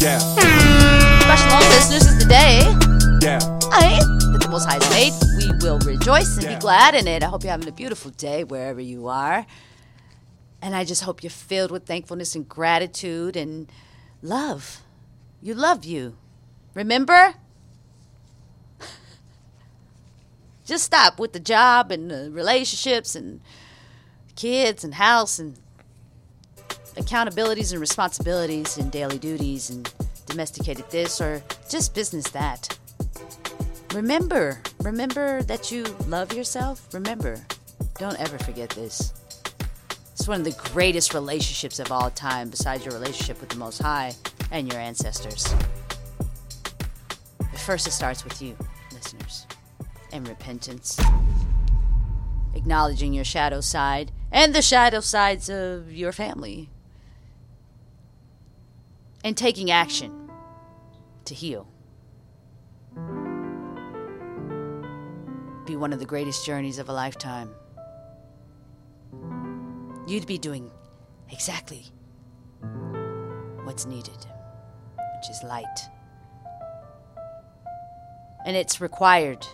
Yeah. Professional listeners of the day. Yeah. I, that the Most High has made, we will rejoice and be glad in it. I hope you're having a beautiful day wherever you are. And I just hope you're filled with thankfulness and gratitude and love. You love you. Remember? Just stop with the job and the relationships and kids and house and accountabilities and responsibilities and daily duties and domesticated this or just business that. Remember that you love yourself. Remember, don't ever forget this. It's one of the greatest relationships of all time, besides your relationship with the Most High and your ancestors. But first, it starts with you, listeners, and repentance. Acknowledging your shadow side and the shadow sides of your family. And taking action to heal. Be one of the greatest journeys of a lifetime. You'd be doing exactly what's needed, which is light. And it's required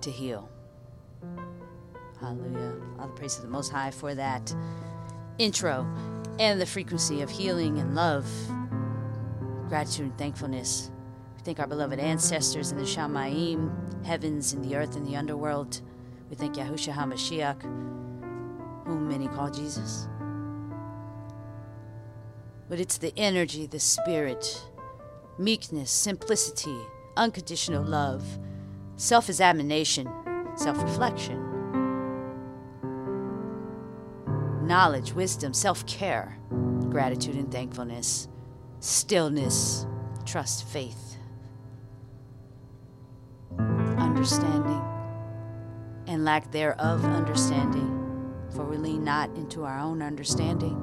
to heal. Hallelujah. All the praise to the Most High for that intro and the frequency of healing and love, gratitude and thankfulness. We thank our beloved ancestors in the Shamayim, heavens and the earth and the underworld. We thank Yahushua HaMashiach, whom many call Jesus. But it's the energy, the spirit, meekness, simplicity, unconditional love, self-examination, self-reflection, knowledge, wisdom, self-care, gratitude and thankfulness, stillness, trust, faith, understanding, and lack thereof understanding. For we lean not into our own understanding,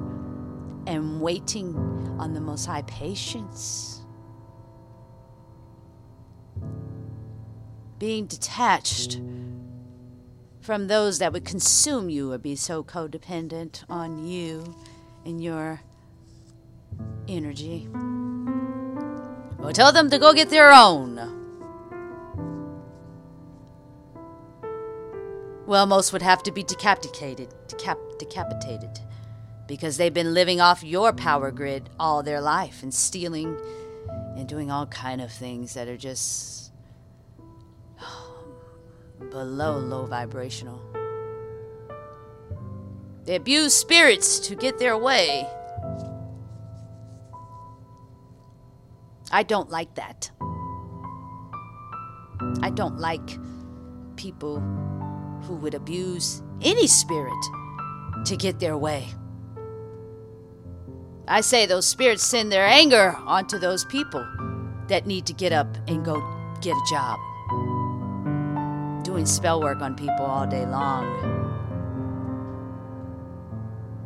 and waiting on the Most High patience. Being detached from those that would consume you or be so codependent on you and your energy. Or tell them to go get their own. Well, most would have to be decapitated, because they've been living off your power grid all their life and stealing and doing all kind of things that are just below low vibrational. They abuse spirits to get their way. I don't like that. I don't like people who would abuse any spirit to get their way. I say those spirits send their anger onto those people that need to get up and go get a job. Doing spell work on people all day long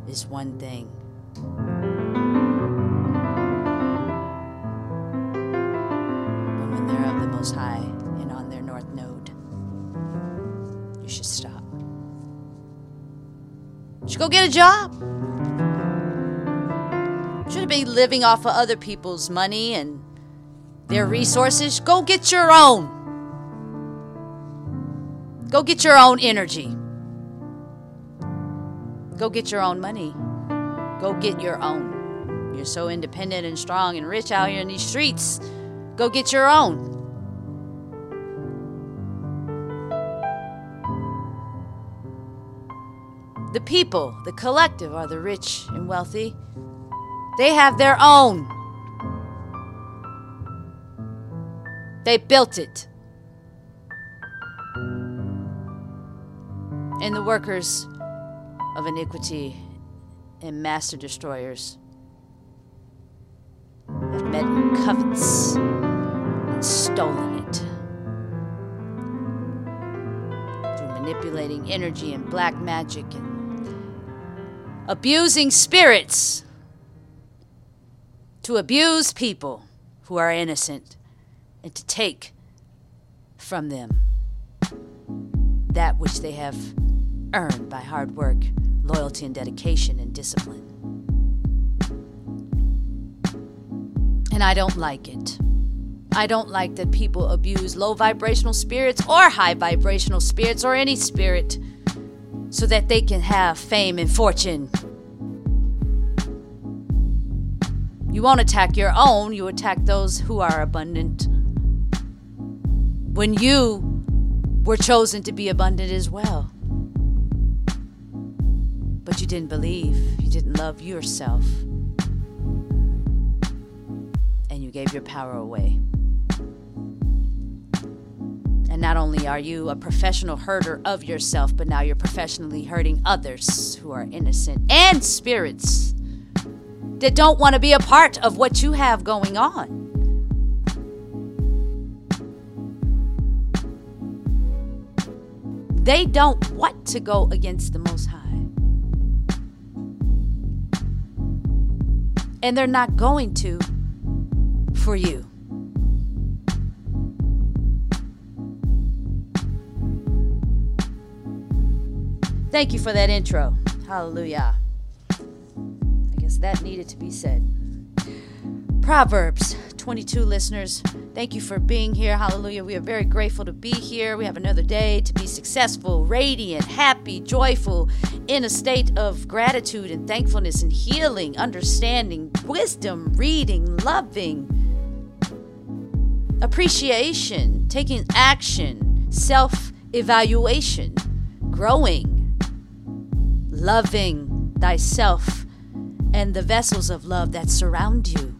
is one thing. But when they're of the Most High and on their north node, should stop. Should go get a job. Shouldn't be living off of other people's money and their resources. Go get your own. Go get your own energy. Go get your own money. Go get your own. You're so independent and strong and rich out here in these streets. Go get your own. The people, the collective, are the rich and wealthy. They have their own. They built it. And the workers of iniquity and master destroyers have met in covets and stolen it. Through manipulating energy and black magic and abusing spirits to abuse people who are innocent and to take from them that which they have earned by hard work, loyalty and dedication and discipline. and I don't like it. I don't like that people abuse low vibrational spirits or high vibrational spirits or any spirit so that they can have fame and fortune. You won't attack your own, you attack those who are abundant. When you were chosen to be abundant as well. But you didn't believe, you didn't love yourself. And you gave your power away. And not only are you a professional herder of yourself, but now you're professionally hurting others who are innocent and spirits that don't want to be a part of what you have going on. They don't want to go against the Most High. And they're not going to for you. Thank you for that intro. Hallelujah. I guess that needed to be said. Proverbs 22 listeners, thank you for being here. Hallelujah. We are very grateful to be here. We have another day to be successful, radiant, happy, joyful, in a state of gratitude and thankfulness and healing, understanding, wisdom, reading, loving, appreciation, taking action, self-evaluation, growing, loving thyself and the vessels of love that surround you,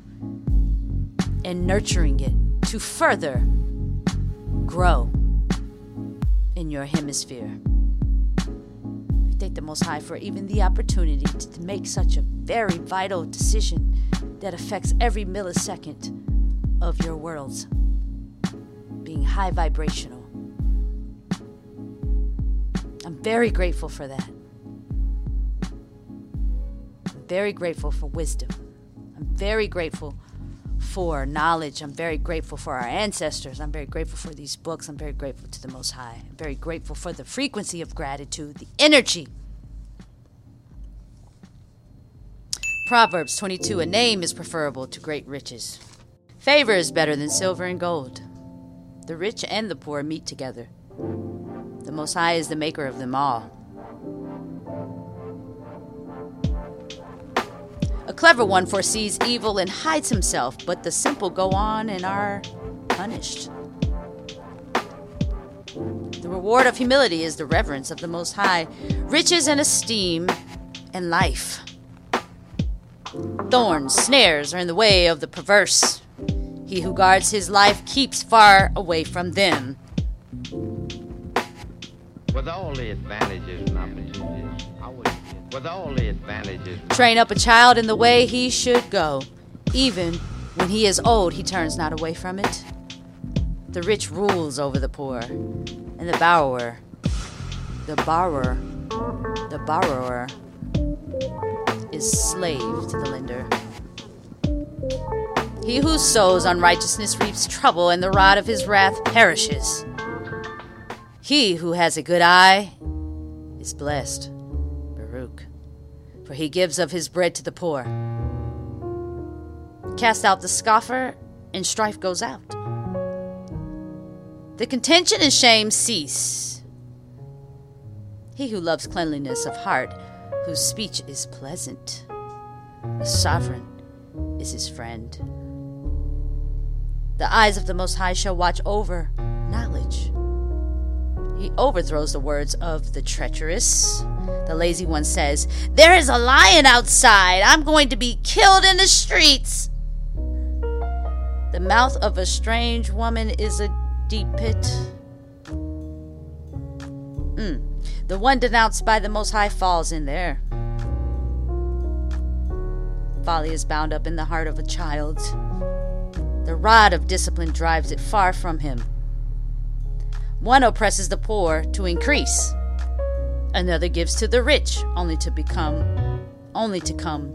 and nurturing it to further grow in your hemisphere. We thank the Most High for even the opportunity to make such a very vital decision that affects every millisecond of your worlds, being high vibrational. I'm very grateful for that. I'm very grateful for wisdom. I'm very grateful for knowledge. I'm very grateful for our ancestors. I'm very grateful for these books. I'm very grateful to the Most High. I'm very grateful for the frequency of gratitude, the energy. Proverbs 22, a name is preferable to great riches. Favor is better than silver and gold. The rich and the poor meet together. The Most High is the maker of them all. A clever one foresees evil and hides himself, but the simple go on and are punished. The reward of humility is the reverence of the Most High, riches and esteem and life. Thorns, snares are in the way of the perverse. He who guards his life keeps far away from them. With all the advantages, train up a child in the way he should go. Even when he is old, he turns not away from it. The rich rules over the poor, and the borrower is slave to the lender. He who sows unrighteousness reaps trouble, and the rod of his wrath perishes. He who has a good eye is blessed. For he gives of his bread to the poor. Cast out the scoffer, and strife goes out. The contention and shame cease. He who loves cleanliness of heart, whose speech is pleasant, the sovereign is his friend. The eyes of the Most High shall watch over knowledge. He overthrows the words of the treacherous. The lazy one says, "There is a lion outside. I'm going to be killed in the streets." The mouth of a strange woman is a deep pit. The one denounced by the Most High falls in there. Folly is bound up in the heart of a child. The rod of discipline drives it far from him. One oppresses the poor to increase. Another gives to the rich only to come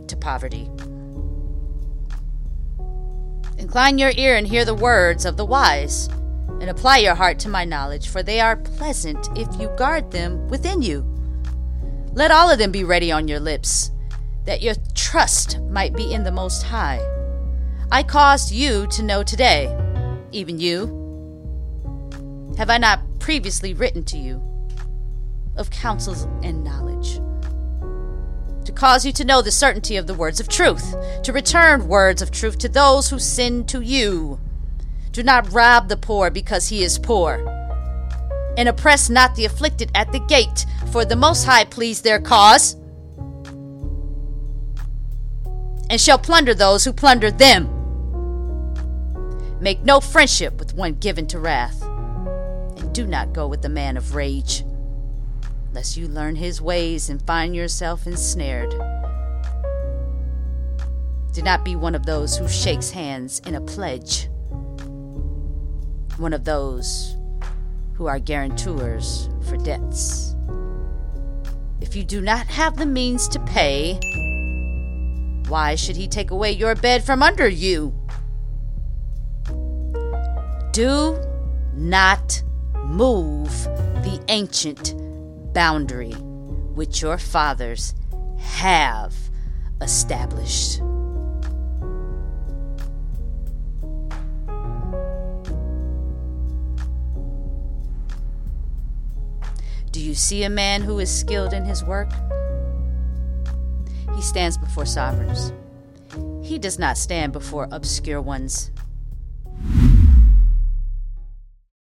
to poverty. Incline your ear and hear the words of the wise, and apply your heart to my knowledge, for they are pleasant if you guard them within you. Let all of them be ready on your lips, that your trust might be in the Most High. I caused you to know today, even you. Have I not previously written to you of counsels and knowledge, to cause you to know the certainty of the words of truth, to return words of truth to those who sin to you? Do not rob the poor because he is poor, and oppress not the afflicted at the gate, for the Most High pleased their cause, and shall plunder those who plunder them. Make no friendship with one given to wrath, and do not go with the man of rage, lest you learn his ways and find yourself ensnared. Do not be one of those who shakes hands in a pledge, one of those who are guarantors for debts. If you do not have the means to pay, why should he take away your bed from under you? Do not move the ancient boundary which your fathers have established. Do you see a man who is skilled in his work? He stands before sovereigns. He does not stand before obscure ones.